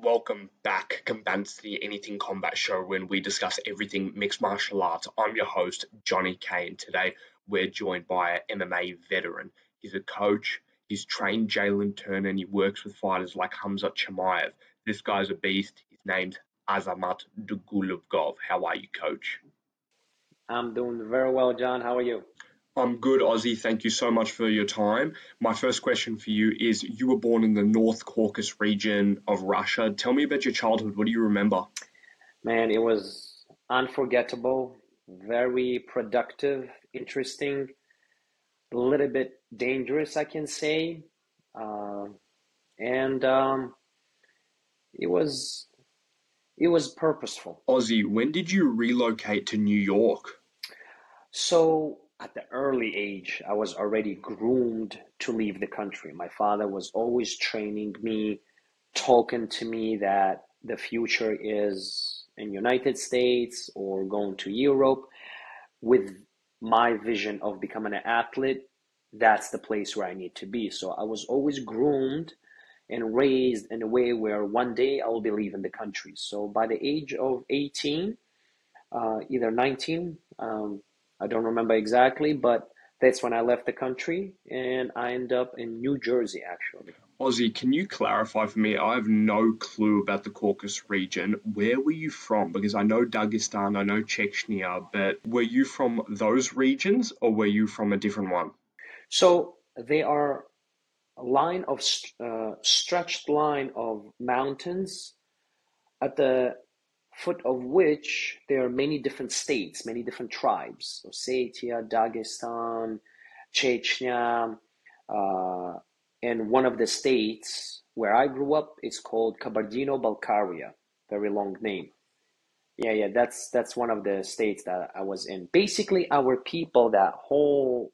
Welcome back, combatants, to the Anything Combat show when we discuss everything mixed martial arts. I'm your host, Johnny Kane. Today, we're joined by an MMA veteran. He's a coach, he's trained Jalen Turner, and he works with fighters like Khamzat Chimaev. This guy's a beast. His name's Azamat Dugulubgov. How are you, coach? I'm doing very well, John. How are you? I'm good, Ozzy. Thank you so much for your time. My first question for you is, you were born in the North Caucasus region of Russia. Tell me about your childhood. What do you remember? Man, it was unforgettable, very productive, interesting, a little bit dangerous, I can say. It was purposeful. Ozzy, when did you relocate to New York? So, at the early age, I was already groomed to leave the country. My father was always training me, talking to me that the future is in United States or going to Europe. With my vision of becoming an athlete, that's the place where I need to be. So I was always groomed and raised in a way where one day I will be leaving the country. So by the age of 19, I don't remember exactly, but that's when I left the country and I ended up in New Jersey, actually. Ozzy, can you clarify for me? I have no clue about the Caucasus region. Where were you from? Because I know Dagestan, I know Chechnya, but were you from those regions or were you from a different one? So they are a line of stretched line of mountains at the foot of which there are many different states, many different tribes. Ossetia, Dagestan, Chechnya, and one of the states where I grew up is called Kabardino-Balkaria. Very long name. Yeah, that's one of the states that I was in. Basically, our people, that whole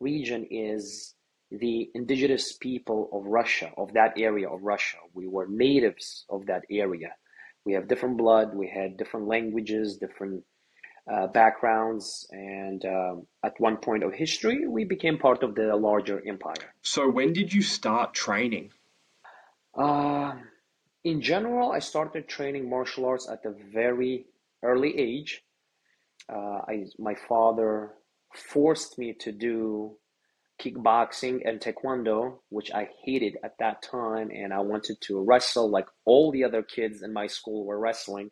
region is the indigenous people of Russia, of that area of Russia. We were natives of that area. We have different blood, we had different languages, different backgrounds, and at one point of history, we became part of the larger empire. So when did you start training? In general, I started training martial arts at a very early age. My father forced me to do kickboxing and taekwondo, which I hated at that time, and I wanted to wrestle like all the other kids in my school were wrestling.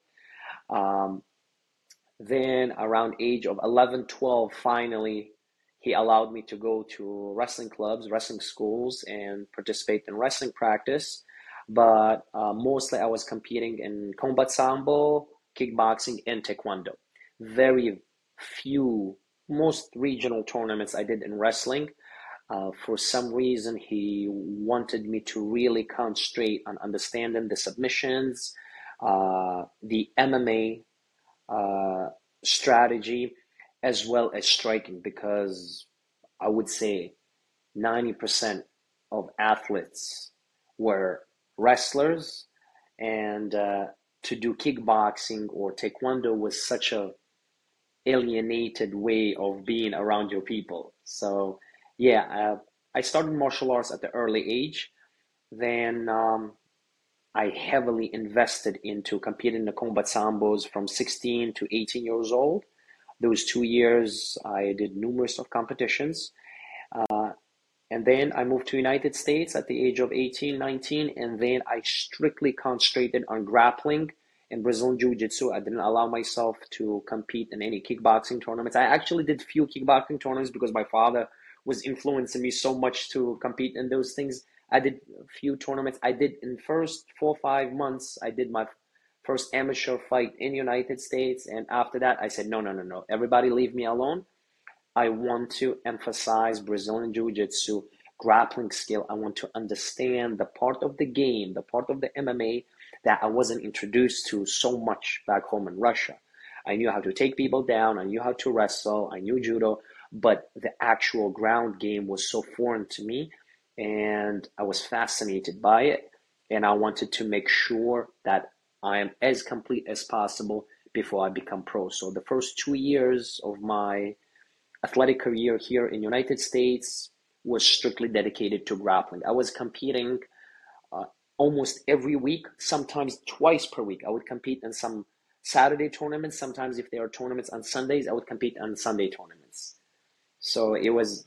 Then around age of 11, 12, finally, he allowed me to go to wrestling clubs, wrestling schools, and participate in wrestling practice. But mostly I was competing in combat sambo, kickboxing, and taekwondo. Very few, most regional tournaments I did in wrestling. For some reason, he wanted me to really concentrate on understanding the submissions, the MMA strategy, as well as striking, because I would say 90% of athletes were wrestlers, and to do kickboxing or taekwondo was such a alienated way of being around your people. So yeah, I started martial arts at the early age. Then I heavily invested into competing in the combat sambos from 16 to 18 years old. Those 2 years, I did numerous of competitions. And then I moved to United States at the age of 18, 19. And then I strictly concentrated on grappling and Brazilian Jiu-Jitsu. I didn't allow myself to compete in any kickboxing tournaments. I actually did few kickboxing tournaments because my father was influencing me so much to compete in those things. I did a few tournaments. I did in first 4 or 5 months, I did my first amateur fight in the United States. And after that, I said, no. Everybody leave me alone. I want to emphasize Brazilian Jiu-Jitsu, grappling skill. I want to understand the part of the game, the part of the MMA that I wasn't introduced to so much back home in Russia. I knew how to take people down. I knew how to wrestle. I knew judo. But the actual ground game was so foreign to me, and I was fascinated by it, and I wanted to make sure that I am as complete as possible before I become pro. So the first 2 years of my athletic career here in the United States was strictly dedicated to grappling. I was competing almost every week, sometimes twice per week. I would compete in some Saturday tournaments. Sometimes if there are tournaments on Sundays, I would compete on Sunday tournaments. So it was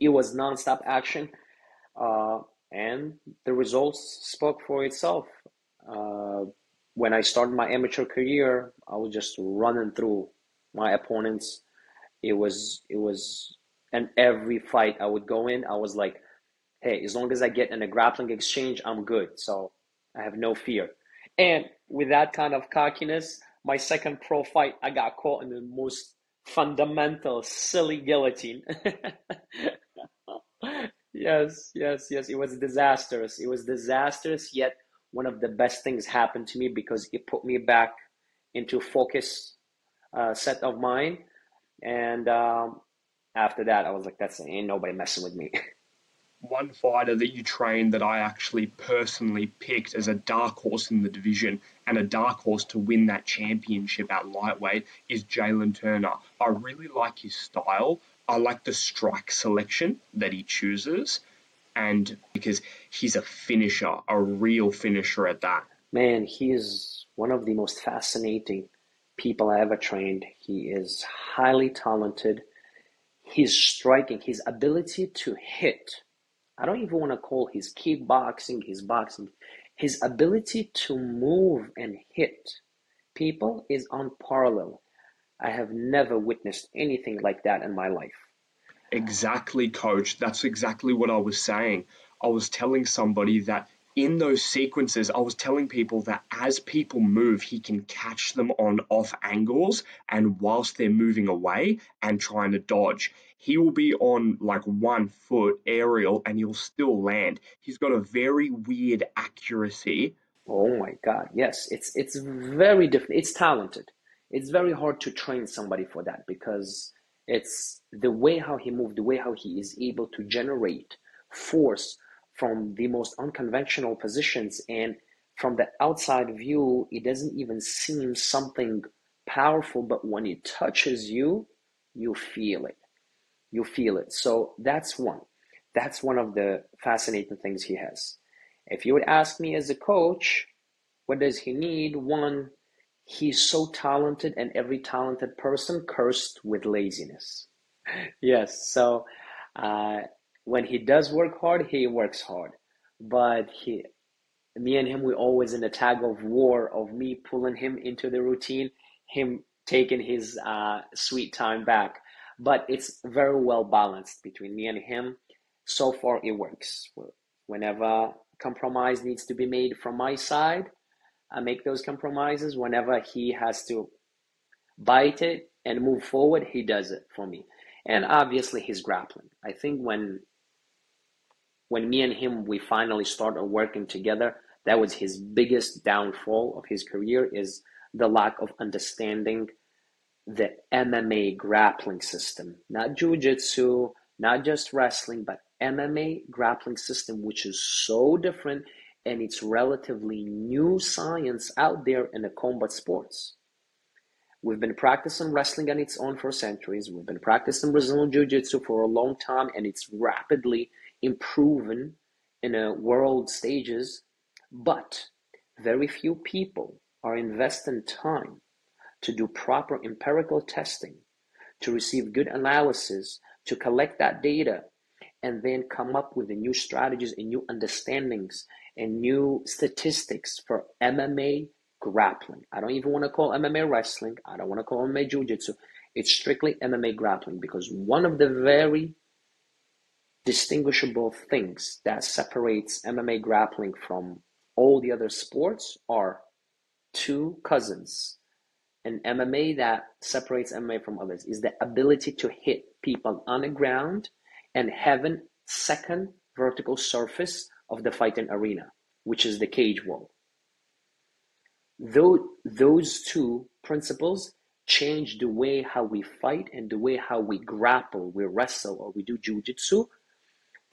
nonstop action. And the results spoke for itself. When I started my amateur career, I was just running through my opponents. It was, and every fight I would go in, I was like, hey, as long as I get in a grappling exchange, I'm good. So I have no fear. And with that kind of cockiness, my second pro fight, I got caught in the most fundamental, silly guillotine. Yes. It was disastrous, yet one of the best things happened to me because it put me back into focus set of mind. And after that, I was like, that's ain't nobody messing with me. One fighter that you trained that I actually personally picked as a dark horse in the division and a dark horse to win that championship at lightweight is Jalen Turner. I really like his style. I like the strike selection that he chooses, and because he's a finisher, a real finisher at that. Man, he is one of the most fascinating people I ever trained. He is highly talented. His striking, his ability to hit, I don't even want to call his kickboxing, his boxing, his ability to move and hit people is unparalleled. I have never witnessed anything like that in my life. Exactly, coach. That's exactly what I was saying. I was telling somebody that in those sequences, I was telling people that as people move, he can catch them on off angles and whilst they're moving away and trying to dodge. He will be on like 1 foot aerial and he'll still land. He's got a very weird accuracy. Oh my God. Yes, it's very different. It's talented. It's very hard to train somebody for that because it's the way how he moved, the way how he is able to generate force from the most unconventional positions. And from the outside view, it doesn't even seem something powerful, but when it touches you, you feel it. You feel it. So that's one. That's one of the fascinating things he has. If you would ask me as a coach, what does he need? One, he's so talented, and every talented person cursed with laziness. Yes, so when he does work hard, he works hard. But me and him, we're always in a tag of war of me pulling him into the routine, him taking his sweet time back. But it's very well balanced between me and him. So far, it works. Whenever compromise needs to be made from my side, I make those compromises. Whenever he has to bite it and move forward, he does it for me. And obviously he's grappling. I think when me and him, we finally started working together, that was his biggest downfall of his career, is the lack of understanding the MMA grappling system. Not jiu-jitsu, not just wrestling, but MMA grappling system, which is so different. And it's relatively new science out there in the combat sports. We've been practicing wrestling on its own for centuries. We've been practicing Brazilian Jiu-Jitsu for a long time, and it's rapidly improving in the world stages. But very few people are investing time to do proper empirical testing, to receive good analysis, to collect that data, and then come up with the new strategies and new understandings and new statistics for MMA grappling. I don't even want to call MMA wrestling. I don't want to call MMA jiu-jitsu. It's strictly MMA grappling, because one of the very distinguishable things that separates MMA grappling from all the other sports are two cousins. And MMA that separates MMA from others is the ability to hit people on the ground and having second vertical surface of the fighting arena, which is the cage wall. Those two principles change the way how we fight and the way how we grapple, we wrestle, or we do jiu-jitsu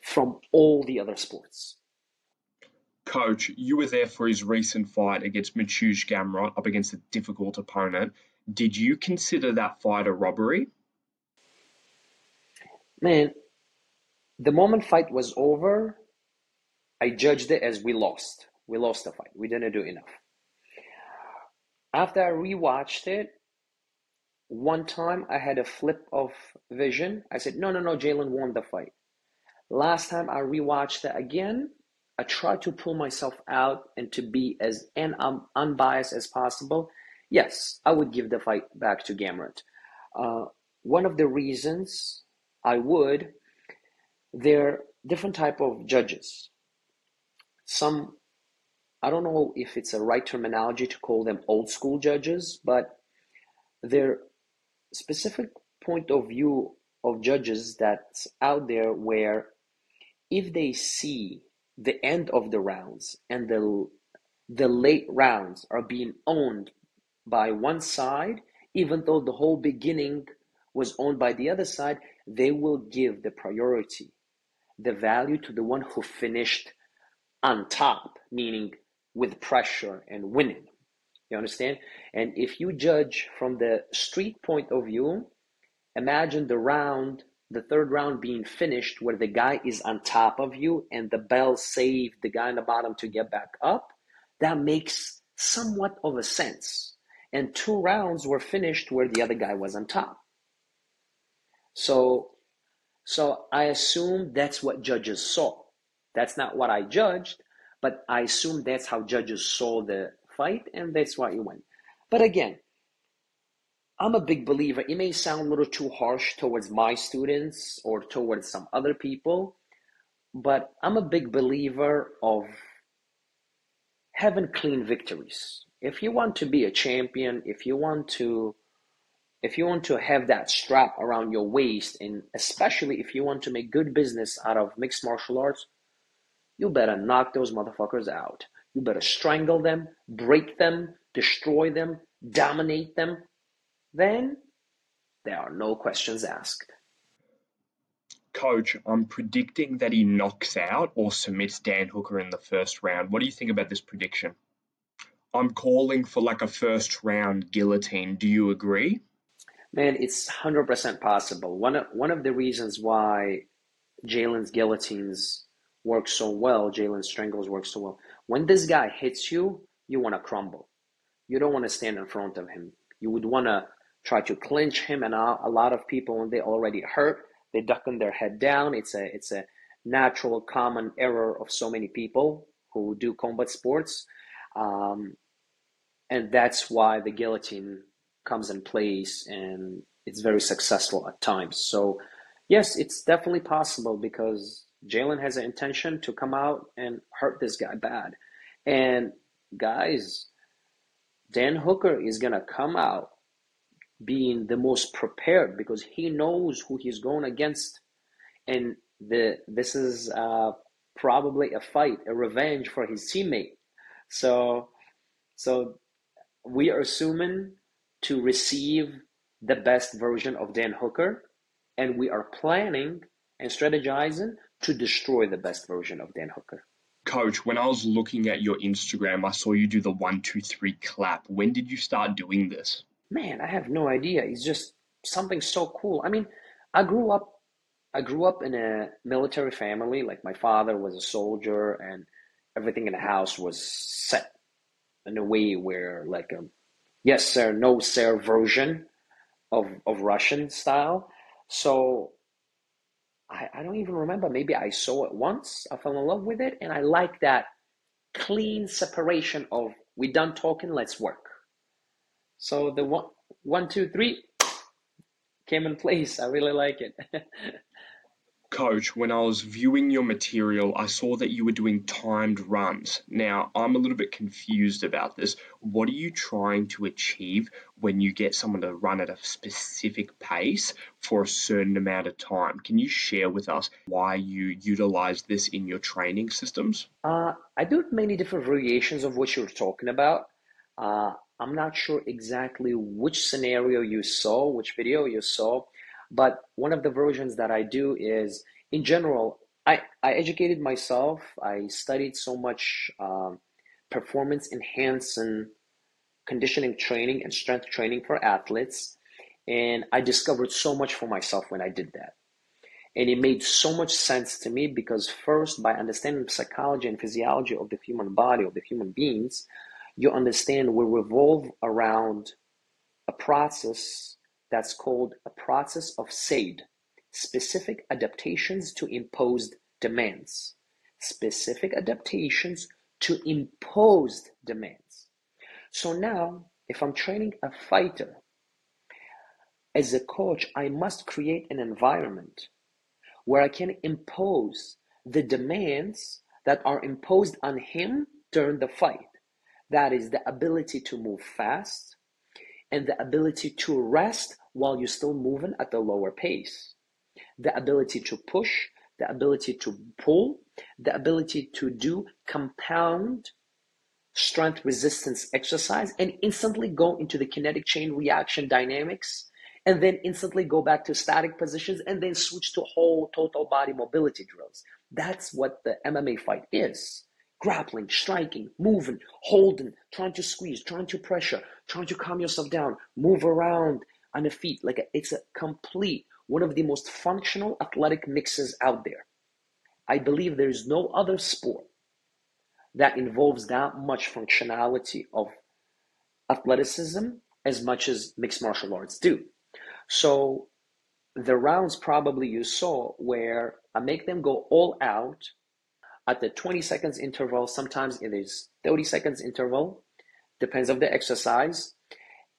from all the other sports. Coach, you were there for his recent fight against Mateusz Gamrot, up against a difficult opponent. Did you consider that fight a robbery? Man, the moment fight was over, I judged it as we lost the fight, we didn't do enough. After I rewatched it, one time I had a flip of vision. I said, no, Jalen won the fight. Last time I rewatched it again, I tried to pull myself out and to be as unbiased as possible. Yes, I would give the fight back to Gamrot. One of the reasons I would, they're different type of judges. Some, I don't know if it's a right terminology to call them old school judges, but their specific point of view of judges that's out there where if they see the end of the rounds and the late rounds are being owned by one side, even though the whole beginning was owned by the other side, they will give the priority, the value to the one who finished on top, meaning with pressure and winning. You understand? And if you judge from the street point of view, imagine the third round being finished where the guy is on top of you and the bell saved the guy on the bottom to get back up. That makes somewhat of a sense. And two rounds were finished where the other guy was on top. So I assume that's what judges saw. That's not what I judged, but I assume that's how judges saw the fight, and that's why he won. But again, I'm a big believer. It may sound a little too harsh towards my students or towards some other people, but I'm a big believer of having clean victories. If you want to be a champion, if you want to have that strap around your waist, and especially if you want to make good business out of mixed martial arts, you better knock those motherfuckers out. You better strangle them, break them, destroy them, dominate them. Then there are no questions asked. Coach, I'm predicting that he knocks out or submits Dan Hooker in the first round. What do you think about this prediction? I'm calling for like a first round guillotine. Do you agree? Man, it's 100% possible. One of the reasons why Jalen's guillotines work so well, Jalen's strangles work so well, when this guy hits you, you want to crumble. You don't want to stand in front of him. You would want to try to clinch him, and a lot of people, when they already hurt, they ducking their head down. It's a natural, common error of so many people who do combat sports. And that's why the guillotine comes in place, and it's very successful at times. So yes, it's definitely possible because Jalen has an intention to come out and hurt this guy bad. And guys, Dan Hooker is going to come out being the most prepared because he knows who he's going against. And this is probably a fight, a revenge for his teammate. So we are assuming to receive the best version of Dan Hooker, and we are planning and strategizing to destroy the best version of Dan Hooker. Coach, when I was looking at your Instagram, I saw you do the 1, 2, 3 clap. When did you start doing this? Man, I have no idea. It's just something so cool. I mean, I grew up in a military family. Like my father was a soldier, and everything in the house was set in a way where like a yes sir, no sir version of Russian style. So I don't even remember. Maybe I saw it once. I fell in love with it. And I like that clean separation of we done talking, let's work. So the 1, 2, 3 came in place. I really like it. Coach, when I was viewing your material, I saw that you were doing timed runs. Now, I'm a little bit confused about this. What are you trying to achieve when you get someone to run at a specific pace for a certain amount of time? Can you share with us why you utilize this in your training systems? I do many different variations of what you're talking about. I'm not sure exactly which scenario you saw, which video you saw. But one of the versions that I do is, in general, I educated myself. I studied so much performance enhancing conditioning training and strength training for athletes. And I discovered so much for myself when I did that. And it made so much sense to me because first, by understanding psychology and physiology of the human body, of the human beings, you understand we revolve around a process that's called a process of SAID, specific adaptations to imposed demands. Specific adaptations to imposed demands. So now, if I'm training a fighter, as a coach, I must create an environment where I can impose the demands that are imposed on him during the fight. That is the ability to move fast and the ability to rest while you're still moving at a lower pace. The ability to push, the ability to pull, the ability to do compound strength resistance exercise and instantly go into the kinetic chain reaction dynamics and then instantly go back to static positions and then switch to whole total body mobility drills. That's what the MMA fight is. Grappling, striking, moving, holding, trying to squeeze, trying to pressure, trying to calm yourself down, move around on the feet. Like it's a complete, one of the most functional athletic mixes out there. I believe there's no other sport that involves that much functionality of athleticism as much as mixed martial arts do. So the rounds probably you saw where I make them go all out at the 20 seconds interval. Sometimes it is 30 seconds interval, depends on the exercise.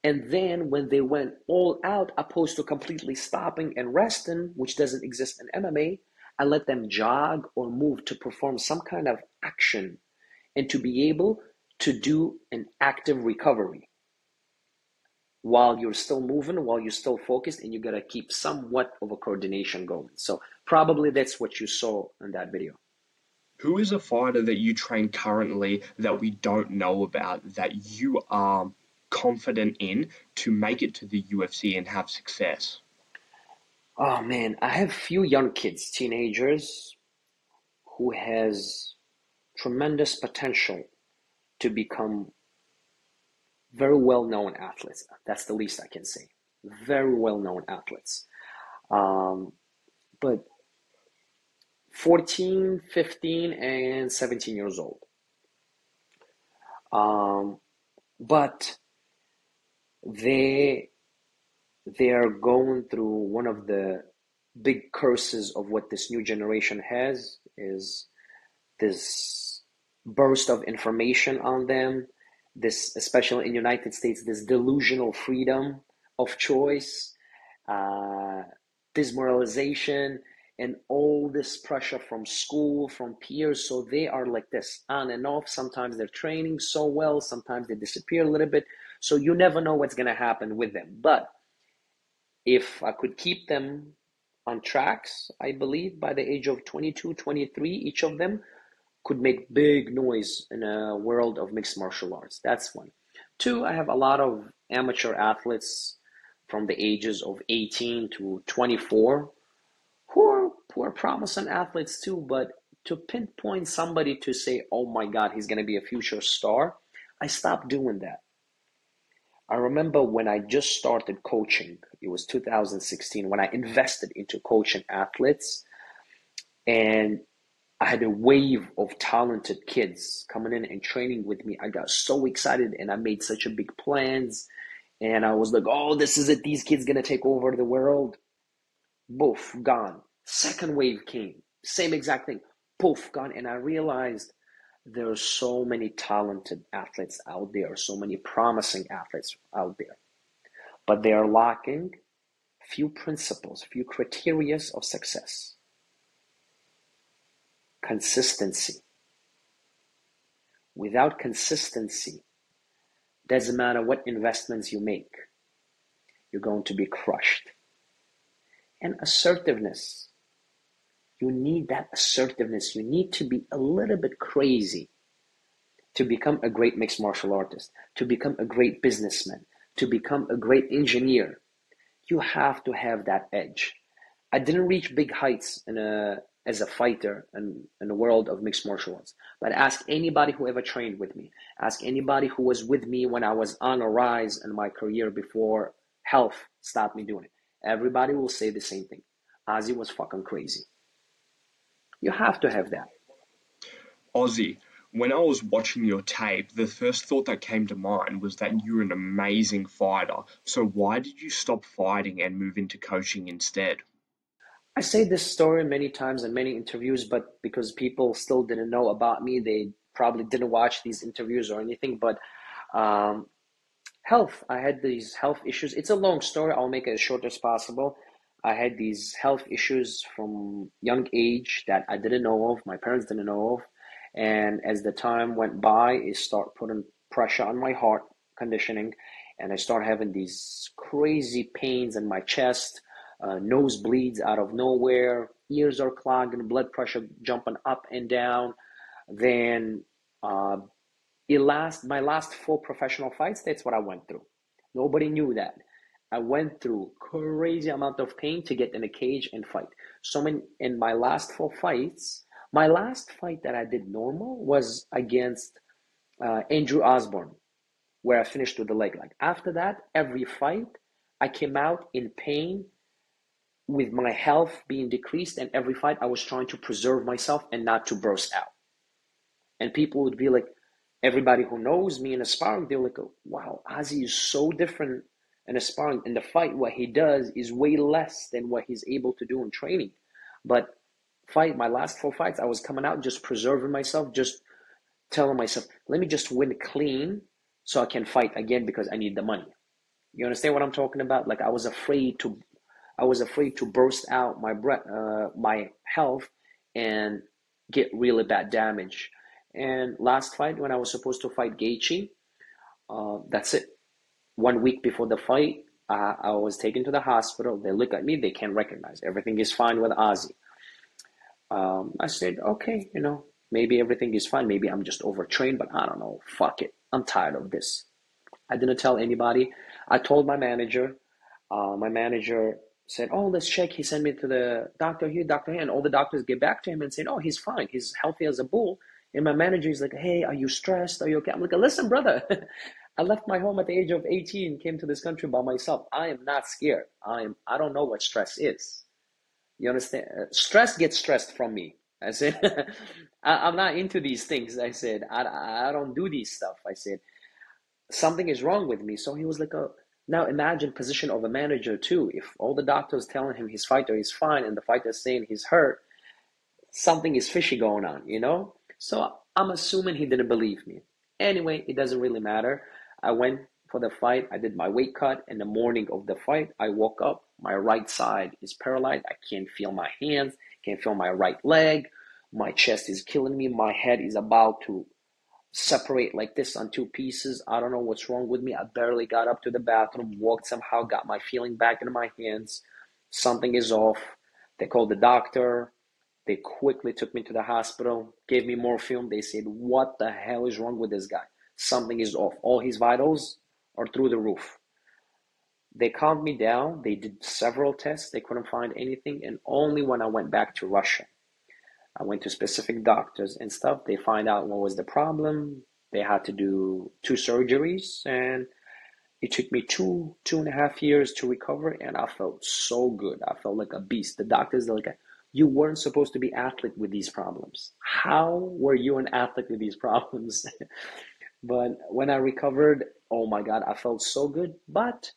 And then when they went all out, opposed to completely stopping and resting, which doesn't exist in MMA, I let them jog or move to perform some kind of action and to be able to do an active recovery. While you're still moving, while you're still focused, and you got to keep somewhat of a coordination going. So probably that's what you saw in that video. Who is a fighter that you train currently that we don't know about, that you are confident in to make it to the UFC and have success? Oh, man, I have few young kids, teenagers, who has tremendous potential to become very well-known athletes. That's the least I can say. Very well-known athletes. But 14, 15, and 17 years old. But they are going through one of the big curses of what this new generation has, is this burst of information on them. This, especially in the United States, this delusional freedom of choice, dismoralization, and all this pressure from school, from peers. So they are like this, on and off. Sometimes they're training so well, sometimes they disappear a little bit. So you never know what's going to happen with them. But if I could keep them on tracks, I believe by the age of 22, 23, each of them could make big noise in a world of mixed martial arts. That's one. Two, I have a lot of amateur athletes from the ages of 18 to 24 who are promising athletes too, but to pinpoint somebody to say, oh my God, he's going to be a future star, I stopped doing that. I remember when I just started coaching, it was 2016, when I invested into coaching athletes, and I had a wave of talented kids coming in and training with me. I got so excited and I made such a big plans and I was like, oh, this is it. These kids gonna take over the world. Poof, gone. Second wave came, same exact thing. Poof, gone. And I realized there are so many talented athletes out there, so many promising athletes out there, but they are lacking few principles, few criteria of success. Consistency. Without consistency, doesn't matter what investments you make, you're going to be crushed. And assertiveness. You need that assertiveness. You need to be a little bit crazy to become a great mixed martial artist, to become a great businessman, to become a great engineer. You have to have that edge. I didn't reach big heights as a fighter in the world of mixed martial arts. But ask anybody who ever trained with me. Ask anybody who was with me when I was on a rise in my career before health stopped me doing it. Everybody will say the same thing. Ozzy was fucking crazy. You have to have that. Ozzy, when I was watching your tape, the first thought that came to mind was that you're an amazing fighter. So why did you stop fighting and move into coaching instead? I say this story many times in many interviews, but because people still didn't know about me, they probably didn't watch these interviews or anything, but health. I had these health issues. It's a long story. I'll make it as short as possible. I had these health issues from young age that I didn't know of, my parents didn't know of. And as the time went by, it started putting pressure on my heart conditioning. And I started having these crazy pains in my chest, nosebleeds out of nowhere, ears are clogged and blood pressure jumping up and down. Then my last four professional fights, that's what I went through. Nobody knew that. I went through crazy amount of pain to get in a cage and fight. So in my last four fights, my last fight that I did normal was against Andrew Osborne, where I finished with the leg lock. After that, every fight, I came out in pain with my health being decreased, and every fight I was trying to preserve myself and not to burst out. And people would be like, everybody who knows me in sparring, they're like, wow, Ozzy is so different in sparring. In the fight, what he does is way less than what he's able to do in training. But my last four fights, I was coming out just preserving myself, just telling myself, let me just win clean so I can fight again because I need the money. You understand what I'm talking about? Like I was afraid to burst out my breath, my health, and get really bad damage. And last fight, when I was supposed to fight Gaethje, that's it. 1 week before the fight, I was taken to the hospital. They look at me, they can't recognize. Everything is fine with Ozzy. I said, okay, maybe everything is fine. Maybe I'm just overtrained, but I don't know. Fuck it. I'm tired of this. I didn't tell anybody. I told my manager. My manager said, oh, let's check. He sent me to the doctor here. And all the doctors get back to him and said, oh, he's fine. He's healthy as a bull. And my manager is like, hey, are you stressed? Are you okay? I'm like, listen, brother, I left my home at the age of 18, came to this country by myself. I am not scared. I don't know what stress is. You understand? Stress gets stressed from me. I said, I'm not into these things. I said, I don't do these stuff. I said, something is wrong with me. So he was like, oh, now imagine position of a manager too. If all the doctors telling him his fighter is fine and the fighter is saying he's hurt, something is fishy going on, So I'm assuming he didn't believe me. Anyway, it doesn't really matter. I went for the fight. I did my weight cut. In the morning of the fight, I woke up. My right side is paralyzed. I can't feel my hands. Can't feel my right leg. My chest is killing me. My head is about to separate like this on two pieces. I don't know what's wrong with me. I barely got up to the bathroom, walked somehow, got my feeling back into my hands. Something is off. They called the doctor. They quickly took me to the hospital, gave me morphine. They said, what the hell is wrong with this guy? Something is off. All his vitals are through the roof. They calmed me down. They did several tests. They couldn't find anything. And only when I went back to Russia, I went to specific doctors and stuff. They find out what was the problem. They had to do 2 surgeries. And it took me 2.5 years to recover. And I felt so good. I felt like a beast. The doctors, they're like, you weren't supposed to be athlete with these problems. How were you an athlete with these problems? But when I recovered, oh my God, I felt so good. But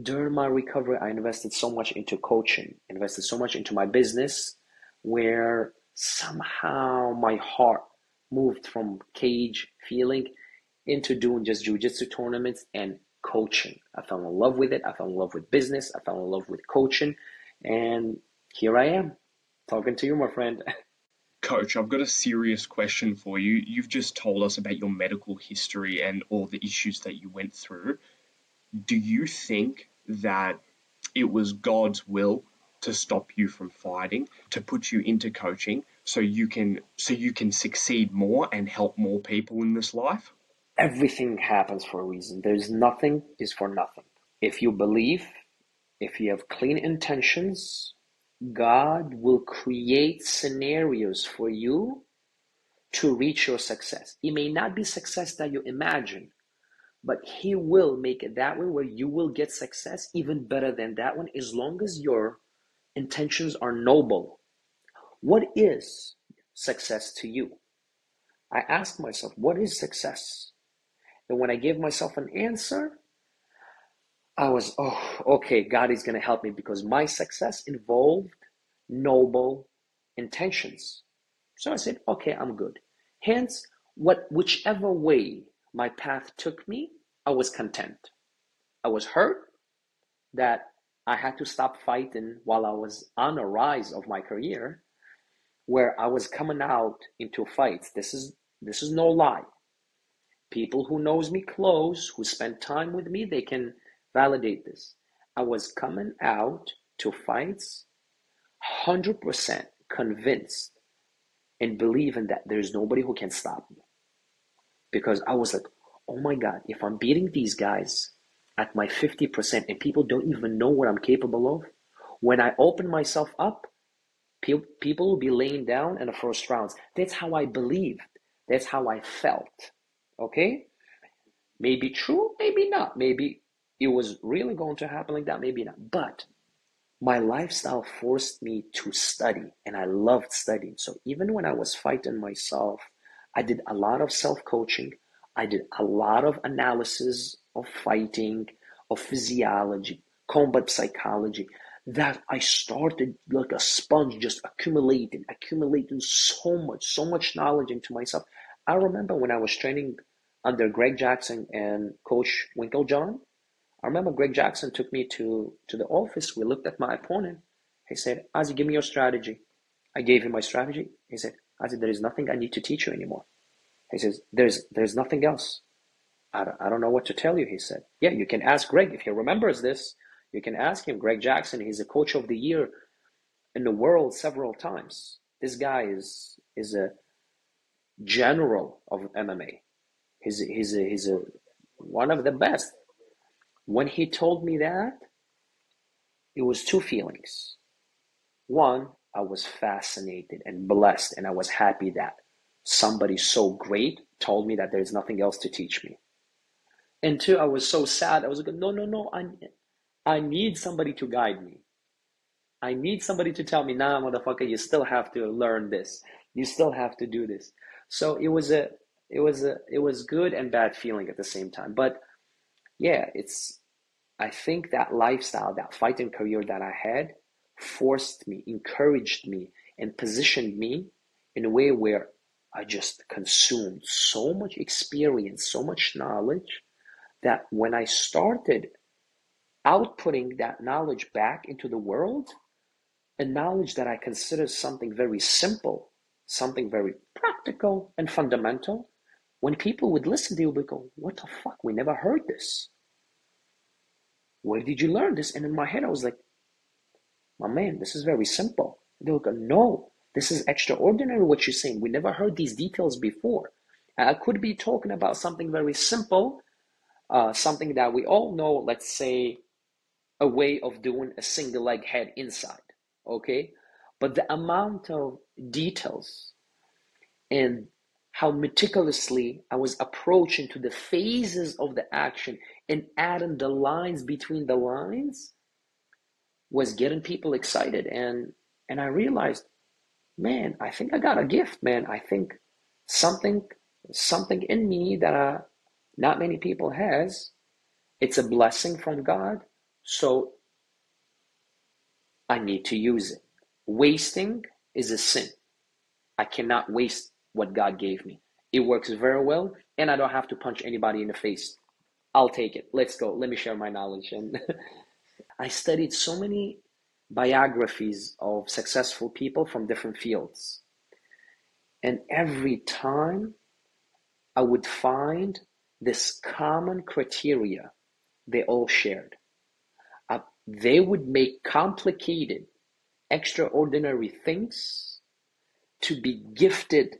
during my recovery, I invested so much into coaching, invested so much into my business, where somehow my heart moved from cage feeling into doing just jiu-jitsu tournaments and coaching. I fell in love with it. I fell in love with business. I fell in love with coaching. And here I am, talking to you, my friend. Coach, I've got a serious question for you. You've just told us about your medical history and all the issues that you went through. Do you think that it was God's will to stop you from fighting, to put you into coaching so you can succeed more and help more people in this life? Everything happens for a reason. There's nothing is for nothing. If you believe, if you have clean intentions, God will create scenarios for you to reach your success. It may not be success that you imagine, but He will make it that way where you will get success even better than that one, as long as you're intentions are noble. What is success to you? I ask myself, what is success? And when I give myself an answer, I was, okay, God is going to help me, because my success involved noble intentions. So I said, okay, I'm good. Hence, whichever way my path took me, I was content. I was hurt that I had to stop fighting while I was on a rise of my career, where I was coming out into fights. This is no lie. People who knows me close, who spend time with me, they can validate this. I was coming out to fights 100% convinced and believing that there's nobody who can stop me. Because I was like, oh my God, if I'm beating these guys at my 50% and people don't even know what I'm capable of, when I open myself up, people will be laying down in the first rounds. That's how I believed. That's how I felt. Okay? Maybe true, maybe not. Maybe it was really going to happen like that, maybe not. But my lifestyle forced me to study, and I loved studying. So even when I was fighting myself, I did a lot of self-coaching. I did a lot of analysis of fighting, of physiology, combat psychology, that I started like a sponge, just accumulating so much knowledge into myself. I remember when I was training under Greg Jackson and Coach Winkeljohn, I remember Greg Jackson took me to the office. We looked at my opponent. He said, Ozzy, give me your strategy. I gave him my strategy. He said, Ozzy, there is nothing I need to teach you anymore. He says, there's nothing else. I don't know what to tell you, he said. Yeah, you can ask Greg if he remembers this. You can ask him. Greg Jackson, he's a coach of the year in the world several times. This guy is a general of MMA. He's one of the best. When he told me that, it was two feelings. One, I was fascinated and blessed, and I was happy that somebody so great told me that there's nothing else to teach me. And two, I was so sad. I was like, no, I need somebody to guide me. I need somebody to tell me, nah, motherfucker, you still have to learn this. You still have to do this. So it was good and bad feeling at the same time. But yeah, I think that lifestyle, that fighting career that I had forced me, encouraged me, and positioned me in a way where I just consumed so much experience, so much knowledge, that when I started outputting that knowledge back into the world, a knowledge that I consider something very simple, something very practical and fundamental, when people would listen, they would be going, what the fuck? We never heard this. Where did you learn this? And in my head, I was like, my man, this is very simple. They would go, no, this is extraordinary what you're saying. We never heard these details before. I could be talking about something very simple, something that we all know, let's say a way of doing a single leg head inside, okay? But the amount of details and how meticulously I was approaching to the phases of the action and adding the lines between the lines was getting people excited. And I realized, man, I think I got a gift, man. I think something in me that not many people has. It's a blessing from God. So I need to use it. Wasting is a sin. I cannot waste what God gave me. It works very well, and I don't have to punch anybody in the face. I'll take it. Let's go. Let me share my knowledge. And I studied so many biographies of successful people from different fields. And every time I would find this common criteria they all shared. They would make complicated, extraordinary things to be gifted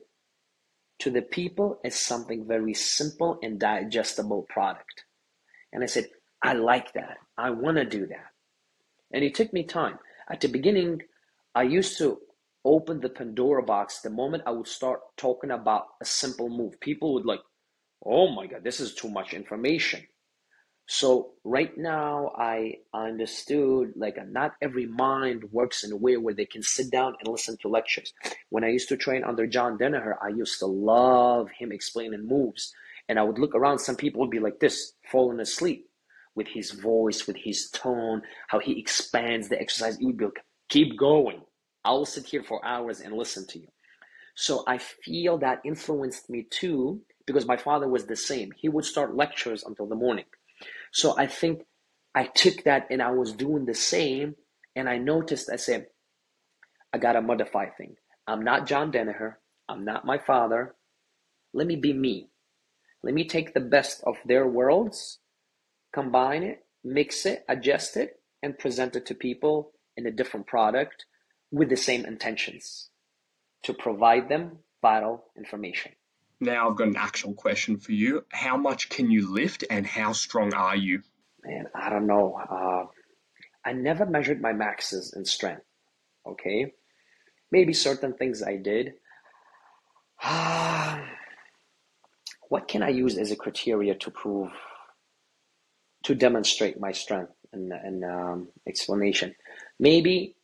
to the people as something very simple and digestible product. And I said, I like that. I want to do that. And it took me time. At the beginning, I used to open the Pandora box the moment I would start talking about a simple move. People would like, oh my God, this is too much information. So right now I understood, like, not every mind works in a way where they can sit down and listen to lectures. When I used to train under John Danaher, I used to love him explaining moves. And I would look around, some people would be like this, falling asleep with his voice, with his tone, how he expands the exercise. It would be like, keep going. I'll sit here for hours and listen to you. So I feel that influenced me too, because my father was the same. He would start lectures until the morning. So I think I took that and I was doing the same. And I noticed, I said, I got to modify things. I'm not John Danaher. I'm not my father. Let me be me. Let me take the best of their worlds, combine it, mix it, adjust it, and present it to people in a different product with the same intentions to provide them vital information. Now I've got an actual question for you. How much can you lift and how strong are you? Man, I don't know. I never measured my maxes in strength, okay? Maybe certain things I did. What can I use as a criteria to prove, to demonstrate my strength and explanation? Maybe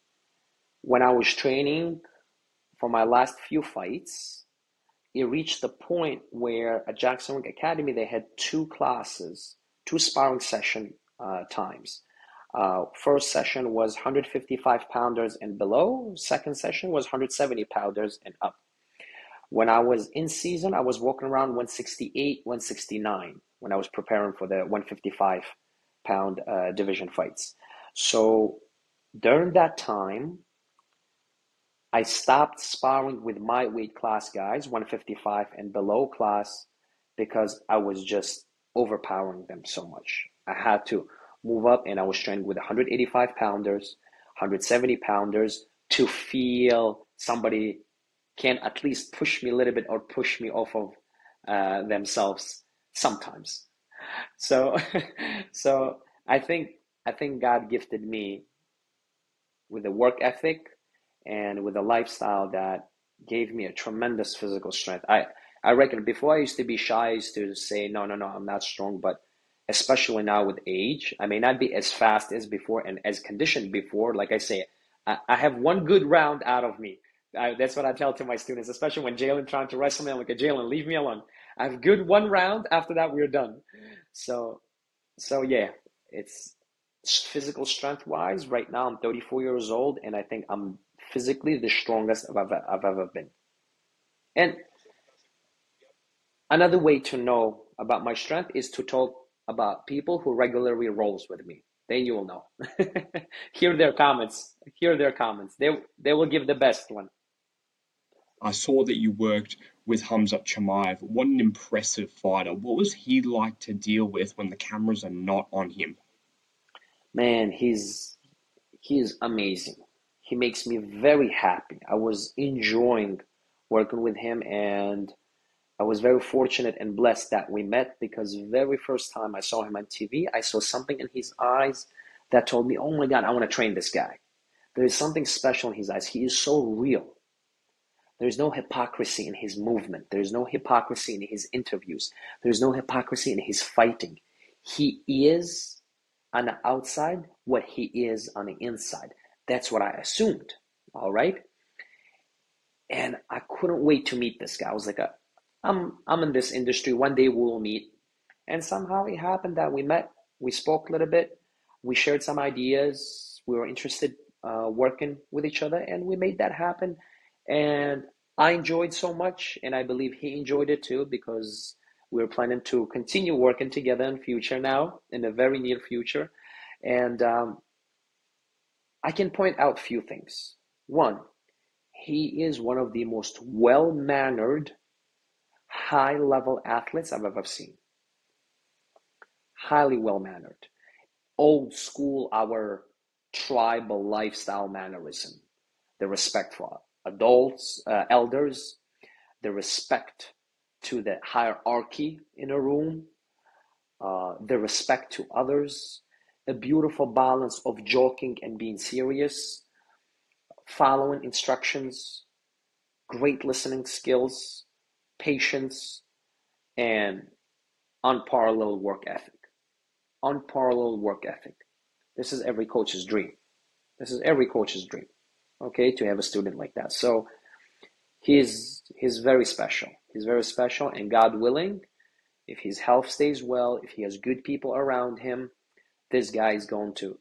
when I was training for my last few fights, it reached the point where at Jackson Wink Academy, they had two classes, two sparring session times. First session was 155 pounders and below. Second session was 170 pounders and up. When I was in season, I was walking around 168, 169 when I was preparing for the 155-pound division fights. So during that time, I stopped sparring with my weight class guys, 155 and below class, because I was just overpowering them so much. I had to move up, and I was training with 185-pounders, 170-pounders to feel somebody can at least push me a little bit or push me off of themselves sometimes. So I think God gifted me with a work ethic and with a lifestyle that gave me a tremendous physical strength. I reckon before I used to be shy, I used to say, no, I'm not strong, but especially now with age, I may not be as fast as before and as conditioned before. Like I say, I have one good round out of me. That's what I tell to my students, especially when Jalen trying to wrestle me. I'm like, Jalen, leave me alone. I have good one round. After that, we're done. So yeah, it's physical strength wise. Right now, I'm 34 years old, and I think I'm physically the strongest I've ever been. And another way to know about my strength is to talk about people who regularly rolls with me. Then you will know. Hear their comments. They will give the best one. I saw that you worked with Khamzat Chimaev. What an impressive fighter. What was he like to deal with when the cameras are not on him? Man, he's amazing. He makes me very happy. I was enjoying working with him, and I was very fortunate and blessed that we met, because the very first time I saw him on TV, I saw something in his eyes that told me, oh my God, I want to train this guy. There is something special in his eyes. He is so real. There is no hypocrisy in his movement. There is no hypocrisy in his interviews. There is no hypocrisy in his fighting. He is on the outside what he is on the inside. That's what I assumed, all right? And I couldn't wait to meet this guy. I was like, I'm in this industry. One day we'll meet. And somehow it happened that we met. We spoke a little bit. We shared some ideas. We were interested working with each other, and we made that happen. And I enjoyed so much, and I believe he enjoyed it too, because we were planning to continue working together in future now, in the very near future. And I can point out a few things. One, he is one of the most well-mannered, high-level athletes I've ever seen. Highly well-mannered. Old school, our tribal lifestyle mannerism. The respect for adults, elders. The respect to the hierarchy in a room. The respect to others. A beautiful balance of joking and being serious. Following instructions. Great listening skills. Patience, and unparalleled work ethic. unparalleled work ethic. This is every coach's dream. This is every coach's dream, okay, to have a student like that. So he's very special. He's very special, and God willing, if his health stays well, if he has good people around him, this guy is going to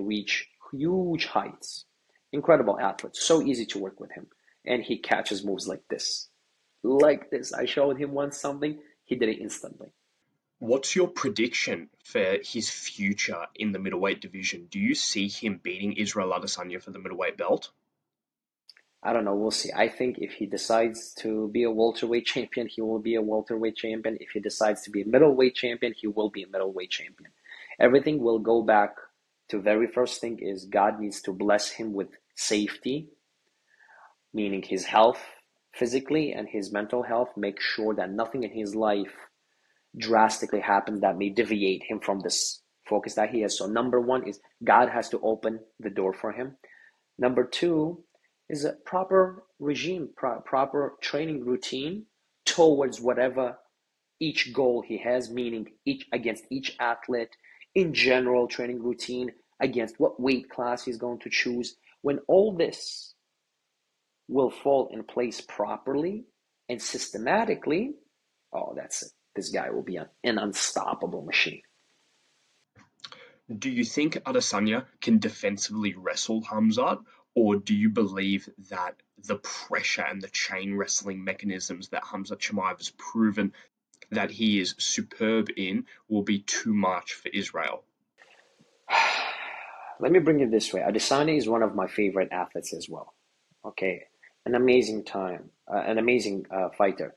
reach huge heights. Incredible athlete, so easy to work with him. And he catches moves like this. I showed him once something, he did it instantly. What's your prediction for his future in the middleweight division? Do you see him beating Israel Adesanya for the middleweight belt? I don't know. We'll see. I think if he decides to be a welterweight champion, he will be a welterweight champion. If he decides to be a middleweight champion, he will be a middleweight champion. Everything will go back to very first thing is God needs to bless him with safety, meaning his health physically and his mental health. Make sure that nothing in his life drastically happens that may deviate him from this focus that he has. So number one is God has to open the door for him. Number two is a proper regime, proper training routine towards whatever each goal he has, meaning against each athlete, in general training routine, against what weight class he's going to choose. When all this will fall in place properly and systematically, oh, that's it. This guy will be an unstoppable machine. Do you think Adesanya can defensively wrestle Khamzat, or do you believe that the pressure and the chain wrestling mechanisms that Khamzat Chimaev has proven that he is superb in will be too much for Israel? Let me bring it this way. Adesanya is one of my favorite athletes as well. Okay, an amazing time, an amazing fighter.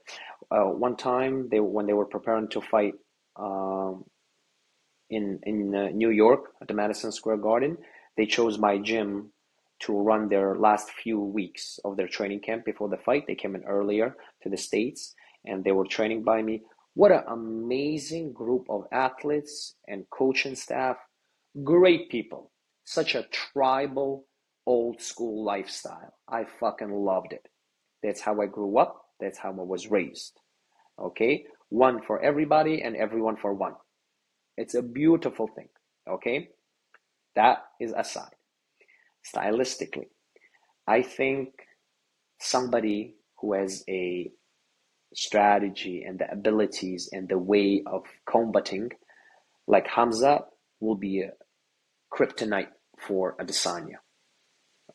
One time when they were preparing to fight in New York at the Madison Square Garden, they chose my gym to run their last few weeks of their training camp before the fight. They came in earlier to the States and they were training by me. What an amazing group of athletes and coaching staff. Great people. Such a tribal, old school lifestyle. I fucking loved it. That's how I grew up. That's how I was raised. Okay? One for everybody and everyone for one. It's a beautiful thing. Okay? That is aside. Stylistically, I think somebody who has a strategy and the abilities and the way of combating like Khamzat will be a kryptonite for Adesanya.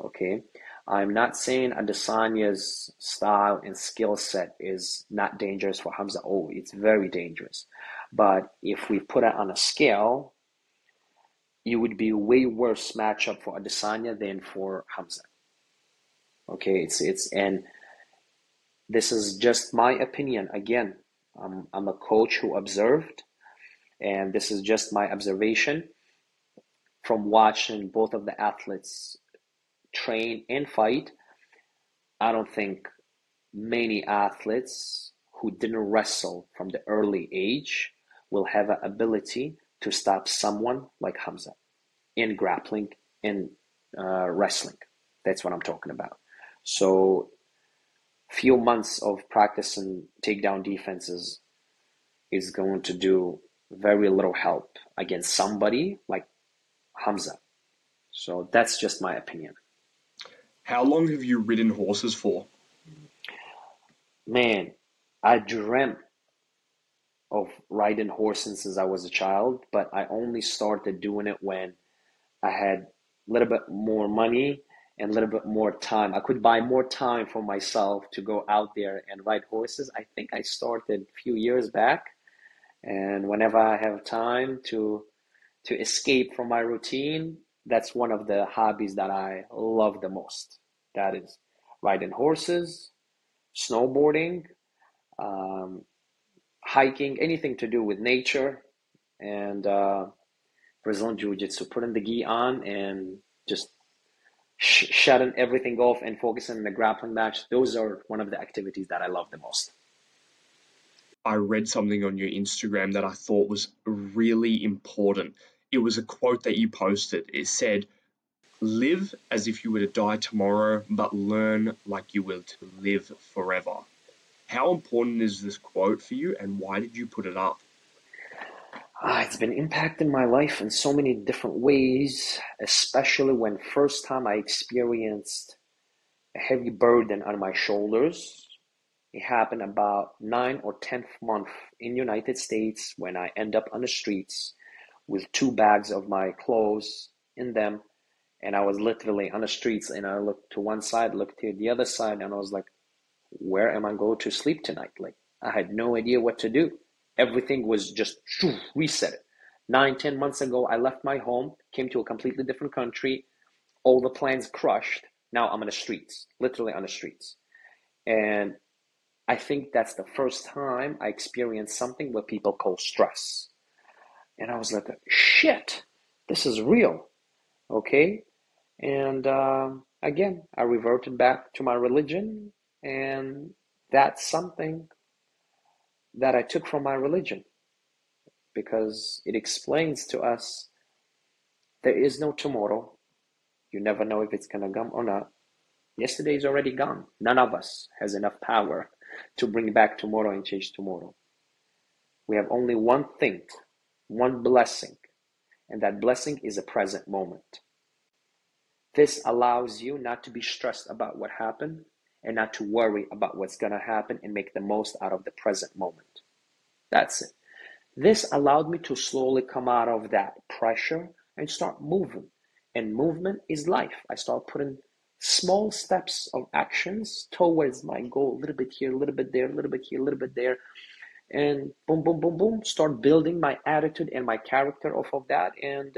Okay, I'm not saying Adesanya's style and skill set is not dangerous for Khamzat. Oh, it's very dangerous. But if we put it on a scale, it would be a way worse matchup for Adesanya than for Khamzat. Okay, and this is just my opinion. Again, I'm a coach who observed, and this is just my observation from watching both of the athletes train and fight. I don't think many athletes who didn't wrestle from the early age will have an ability to stop someone like Khamzat in grappling and wrestling. That's what I'm talking about. So few months of practicing takedown defenses is going to do very little help against somebody like Khamzat. So that's just my opinion. How long have you ridden horses for? Man, I dreamt of riding horses since I was a child, but I only started doing it when I had a little bit more money and a little bit more time. I could buy more time for myself to go out there and ride horses. I think I started a few years back, and whenever I have time to escape from my routine, that's one of the hobbies that I love the most. That is riding horses, snowboarding, hiking, anything to do with nature, and Brazilian Jiu-Jitsu, putting the gi on and just shutting everything off and focusing on the grappling match. Those are one of the activities that I love the most. I read something on your Instagram that I thought was really important. It was a quote that you posted. It said, "Live as if you were to die tomorrow, but learn like you will to live forever." How important is this quote for you, and why did you put it up? It's been impacting my life in so many different ways, especially when first time I experienced a heavy burden on my shoulders. It happened about 9th or 10th month in United States when I end up on the streets with 2 bags of my clothes in them. And I was literally on the streets, and I looked to one side, looked to the other side, and I was like, where am I going to sleep tonight? Like, I had no idea what to do. Everything was just reset. 9-10 months ago, I left my home, came to a completely different country. All the plans crushed. Now I'm on the streets, literally on the streets. And I think that's the first time I experienced something what people call stress. And I was like, shit, this is real. Okay. And again, I reverted back to my religion. And that's something that I took from my religion, because it explains to us there is no tomorrow. You never know if it's going to come or not. Yesterday is already gone. None of us has enough power to bring back tomorrow and change tomorrow. We have only one thing, one blessing, and that blessing is a present moment. This allows you not to be stressed about what happened and not to worry about what's going to happen and make the most out of the present moment. That's it. This allowed me to slowly come out of that pressure and start moving. And movement is life. I start putting small steps of actions towards my goal. A little bit here, a little bit there, a little bit here, a little bit there. And boom, boom, boom, boom. Start building my attitude and my character off of that. And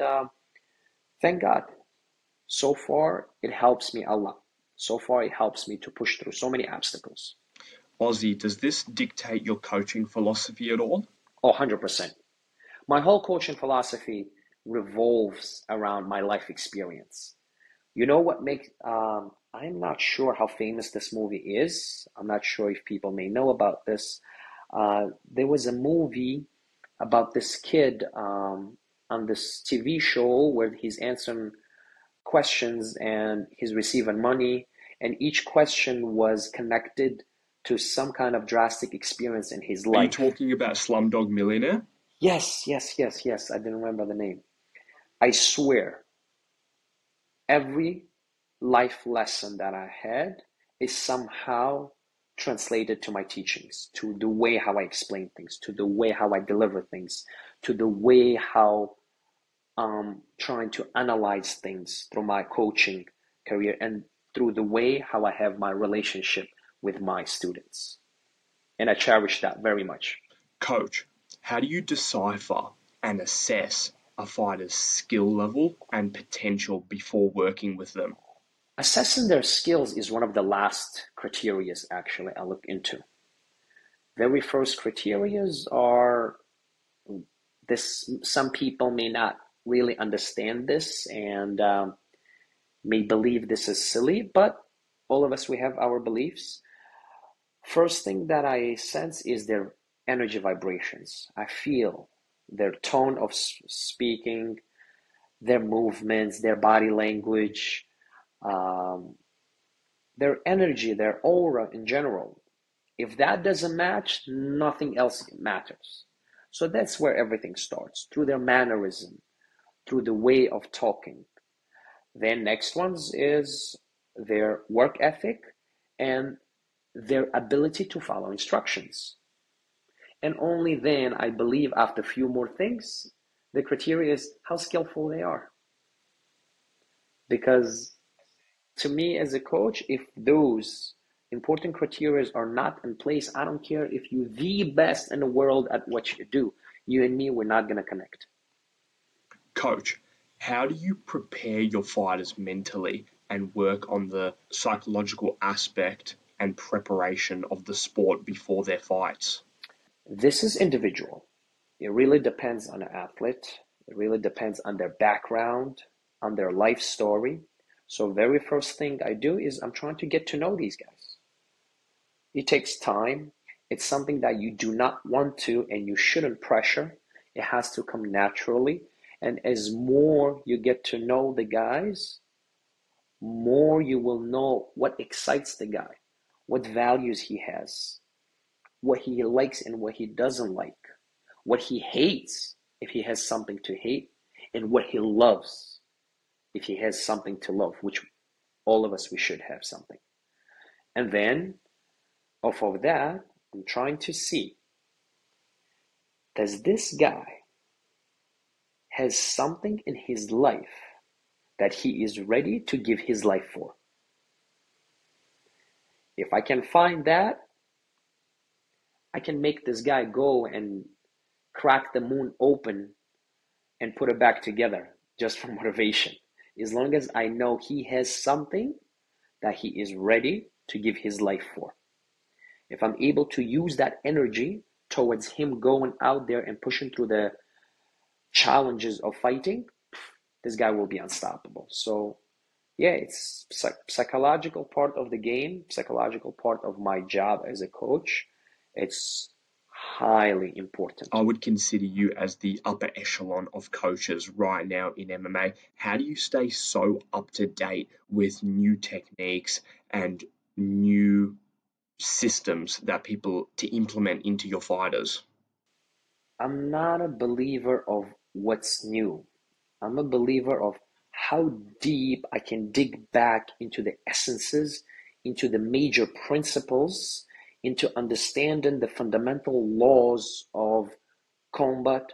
thank God. So far, it helps me a lot. So far, it helps me to push through so many obstacles. Ozzy, does this dictate your coaching philosophy at all? Oh, 100%. My whole coaching philosophy revolves around my life experience. You know what makes... I'm not sure how famous this movie is. I'm not sure if people may know about this. There was a movie about this kid on this TV show where he's answering questions and he's receiving money, and each question was connected to some kind of drastic experience in his life. Are you talking about Slumdog Millionaire? Yes. I didn't remember the name. I swear, every life lesson that I had is somehow translated to my teachings, to the way how I explain things, to the way how I deliver things, to the way how trying to analyze things through my coaching career and through the way how I have my relationship with my students. And I cherish that very much. Coach, how do you decipher and assess a fighter's skill level and potential before working with them? Assessing their skills is one of the last criteria actually I look into. Very first criteria are this. Some people may not really understand this and may believe this is silly, but all of us, we have our beliefs. First thing that I sense is their energy vibrations. I feel their tone of speaking, their movements, their body language, their energy, their aura in general. If that doesn't match, nothing else matters. So that's where everything starts, through their mannerism, through the way of talking. Then next ones is their work ethic and their ability to follow instructions. And only then, I believe, after a few more things, the criteria is how skillful they are. Because to me as a coach, if those important criteria are not in place, I don't care if you're the best in the world at what you do. You and me, we're not going to connect. Coach, how do you prepare your fighters mentally and work on the psychological aspect and preparation of the sport before their fights? This is individual. It really depends on an athlete. It really depends on their background, on their life story. So very first thing I do is I'm trying to get to know these guys. It takes time. It's something that you do not want to and you shouldn't pressure. It has to come naturally. And as more you get to know the guys, more you will know what excites the guy, what values he has, what he likes and what he doesn't like, what he hates, if he has something to hate, and what he loves if he has something to love, which all of us, we should have something. And then off of that, I'm trying to see, does this guy has something in his life that he is ready to give his life for? If I can find that, I can make this guy go and crack the moon open and put it back together just for motivation. As long as I know he has something that he is ready to give his life for. If I'm able to use that energy towards him going out there and pushing through the challenges of fighting, this guy will be unstoppable. So yeah, it's psychological part of the game, psychological part of my job as a coach. It's highly important. I would consider you as the upper echelon of coaches right now in MMA. How do you stay so up to date with new techniques and new systems that people to implement into your fighters? I'm not a believer of what's new. I'm a believer of how deep I can dig back into the essences, into the major principles, into understanding the fundamental laws of combat,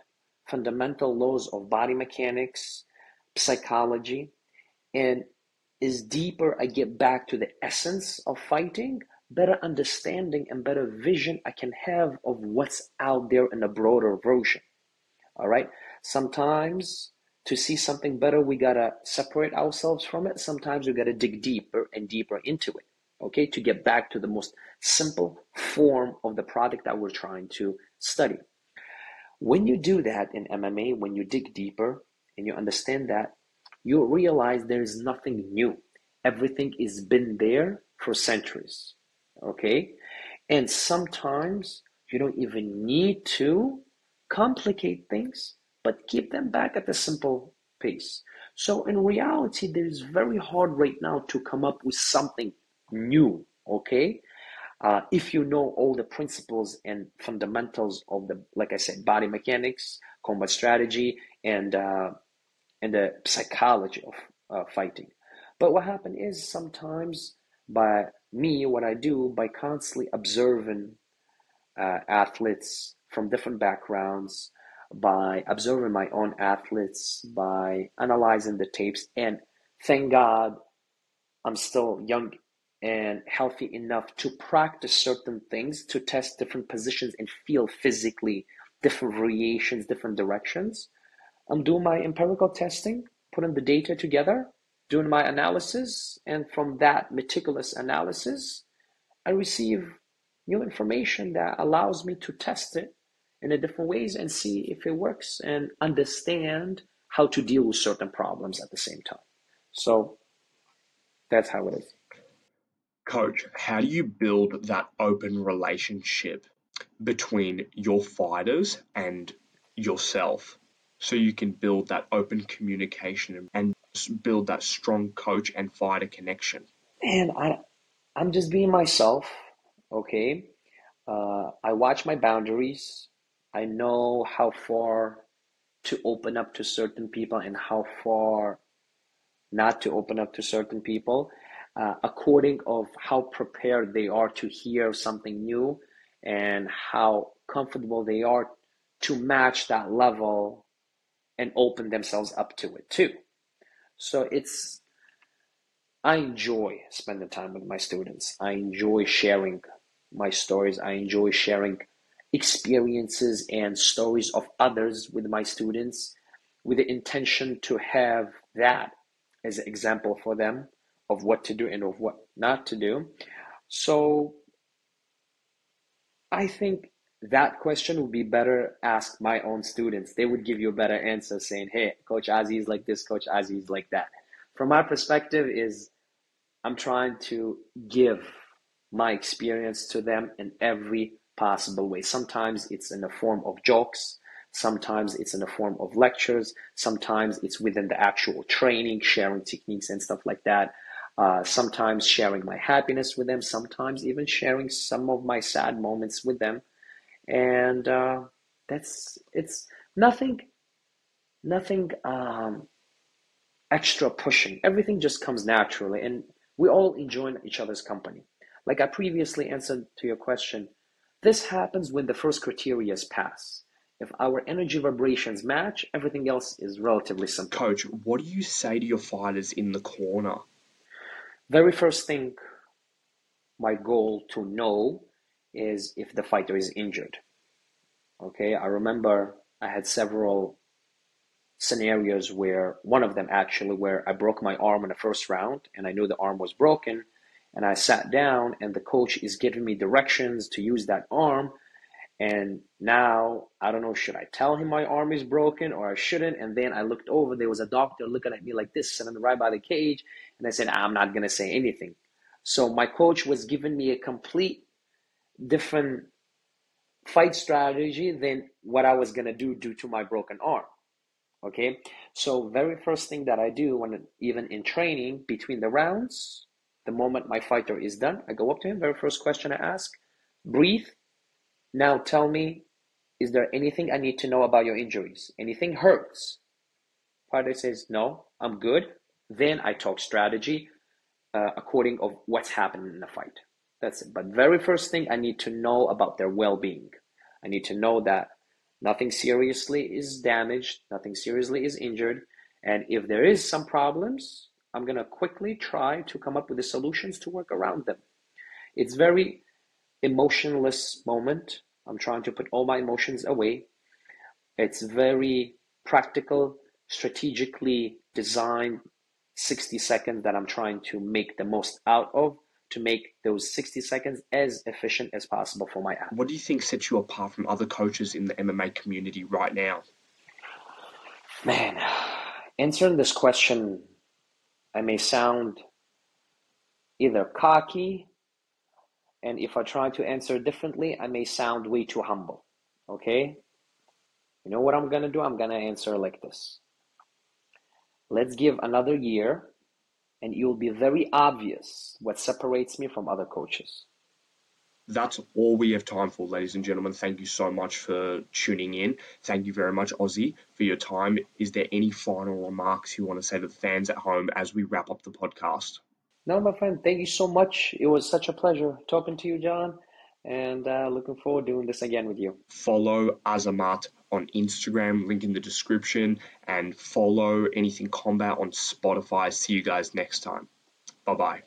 fundamental laws of body mechanics, psychology. And as deeper I get back to the essence of fighting, better understanding and better vision I can have of what's out there in a broader version. All right. Sometimes to see something better, we got to separate ourselves from it. Sometimes we got to dig deeper and deeper into it. Okay, to get back to the most simple form of the product that we're trying to study. When you do that in MMA, when you dig deeper and you understand that, you realize there is nothing new. Everything has been there for centuries. Okay, and sometimes you don't even need to complicate things, but keep them back at the simple pace. So in reality, there is very hard right now to come up with something new, okay? If you know all the principles and fundamentals of the, like I said, body mechanics, combat strategy, and the psychology of fighting. But what happened is sometimes by me, what I do, by constantly observing athletes from different backgrounds, by observing my own athletes, by analyzing the tapes, and thank God I'm still young and healthy enough to practice certain things, to test different positions and feel physically different variations, different directions. I'm doing my empirical testing, putting the data together, doing my analysis, and from that meticulous analysis, I receive new information that allows me to test it in a different ways and see if it works and understand how to deal with certain problems at the same time. So that's how it is. Coach, how do you build that open relationship between your fighters and yourself so you can build that open communication and build that strong coach and fighter connection? Man, I'm just being myself, okay? I watch my boundaries. I know how far to open up to certain people and how far not to open up to certain people. According of how prepared they are to hear something new and how comfortable they are to match that level and open themselves up to it too. So I enjoy spending time with my students. I enjoy sharing my stories. I enjoy sharing experiences and stories of others with my students with the intention to have that as an example for them of what to do and of what not to do. So I think that question would be better asked my own students. They would give you a better answer saying, hey, Coach Ozzy is like this, Coach Ozzy is like that. From my perspective is I'm trying to give my experience to them in every possible way. Sometimes it's in the form of jokes. Sometimes it's in the form of lectures. Sometimes it's within the actual training, sharing techniques and stuff like that. Sometimes sharing my happiness with them, sometimes even sharing some of my sad moments with them. And it's nothing nothing extra pushing. Everything just comes naturally, and we all enjoy each other's company. Like I previously answered to your question, this happens when the first criteria is passed. If our energy vibrations match, everything else is relatively simple. Coach, what do you say to your fighters in the corner? Very first thing, my goal to know is if the fighter is injured. Okay, I remember I had several scenarios where one of them actually where I broke my arm in the first round and I knew the arm was broken and I sat down and the coach is giving me directions to use that arm. And now, I don't know, should I tell him my arm is broken or I shouldn't? And then I looked over, there was a doctor looking at me like this, sitting right by the cage. And I said, I'm not going to say anything. So my coach was giving me a complete different fight strategy than what I was going to do due to my broken arm. Okay. So very first thing that I do when even in training between the rounds, the moment my fighter is done, I go up to him. Very first question I ask, breathe. Now tell me, is there anything I need to know about your injuries? Anything hurts? Fighter says, no, I'm good. Then I talk strategy according to what's happening in the fight. That's it. But very first thing, I need to know about their well-being. I need to know that nothing seriously is damaged, nothing seriously is injured. And if there is some problems, I'm going to quickly try to come up with the solutions to work around them. It's very emotionless moment. I'm trying to put all my emotions away. It's very practical, strategically designed 60 seconds that I'm trying to make the most out of, to make those 60 seconds as efficient as possible for my app. What do you think sets you apart from other coaches in the MMA community right now? Man, answering this question, I may sound either cocky, and if I try to answer differently, I may sound way too humble, okay? You know what I'm gonna do? I'm gonna answer like this. Let's give another year, and it will be very obvious what separates me from other coaches. That's all we have time for, ladies and gentlemen. Thank you so much for tuning in. Thank you very much, Ozzy, for your time. Is there any final remarks you want to say to the fans at home as we wrap up the podcast? No, my friend, thank you so much. It was such a pleasure talking to you, John, and looking forward to doing this again with you. Follow Azamat on Instagram, link in the description, and follow Anything Combat on Spotify. See you guys next time. Bye-bye.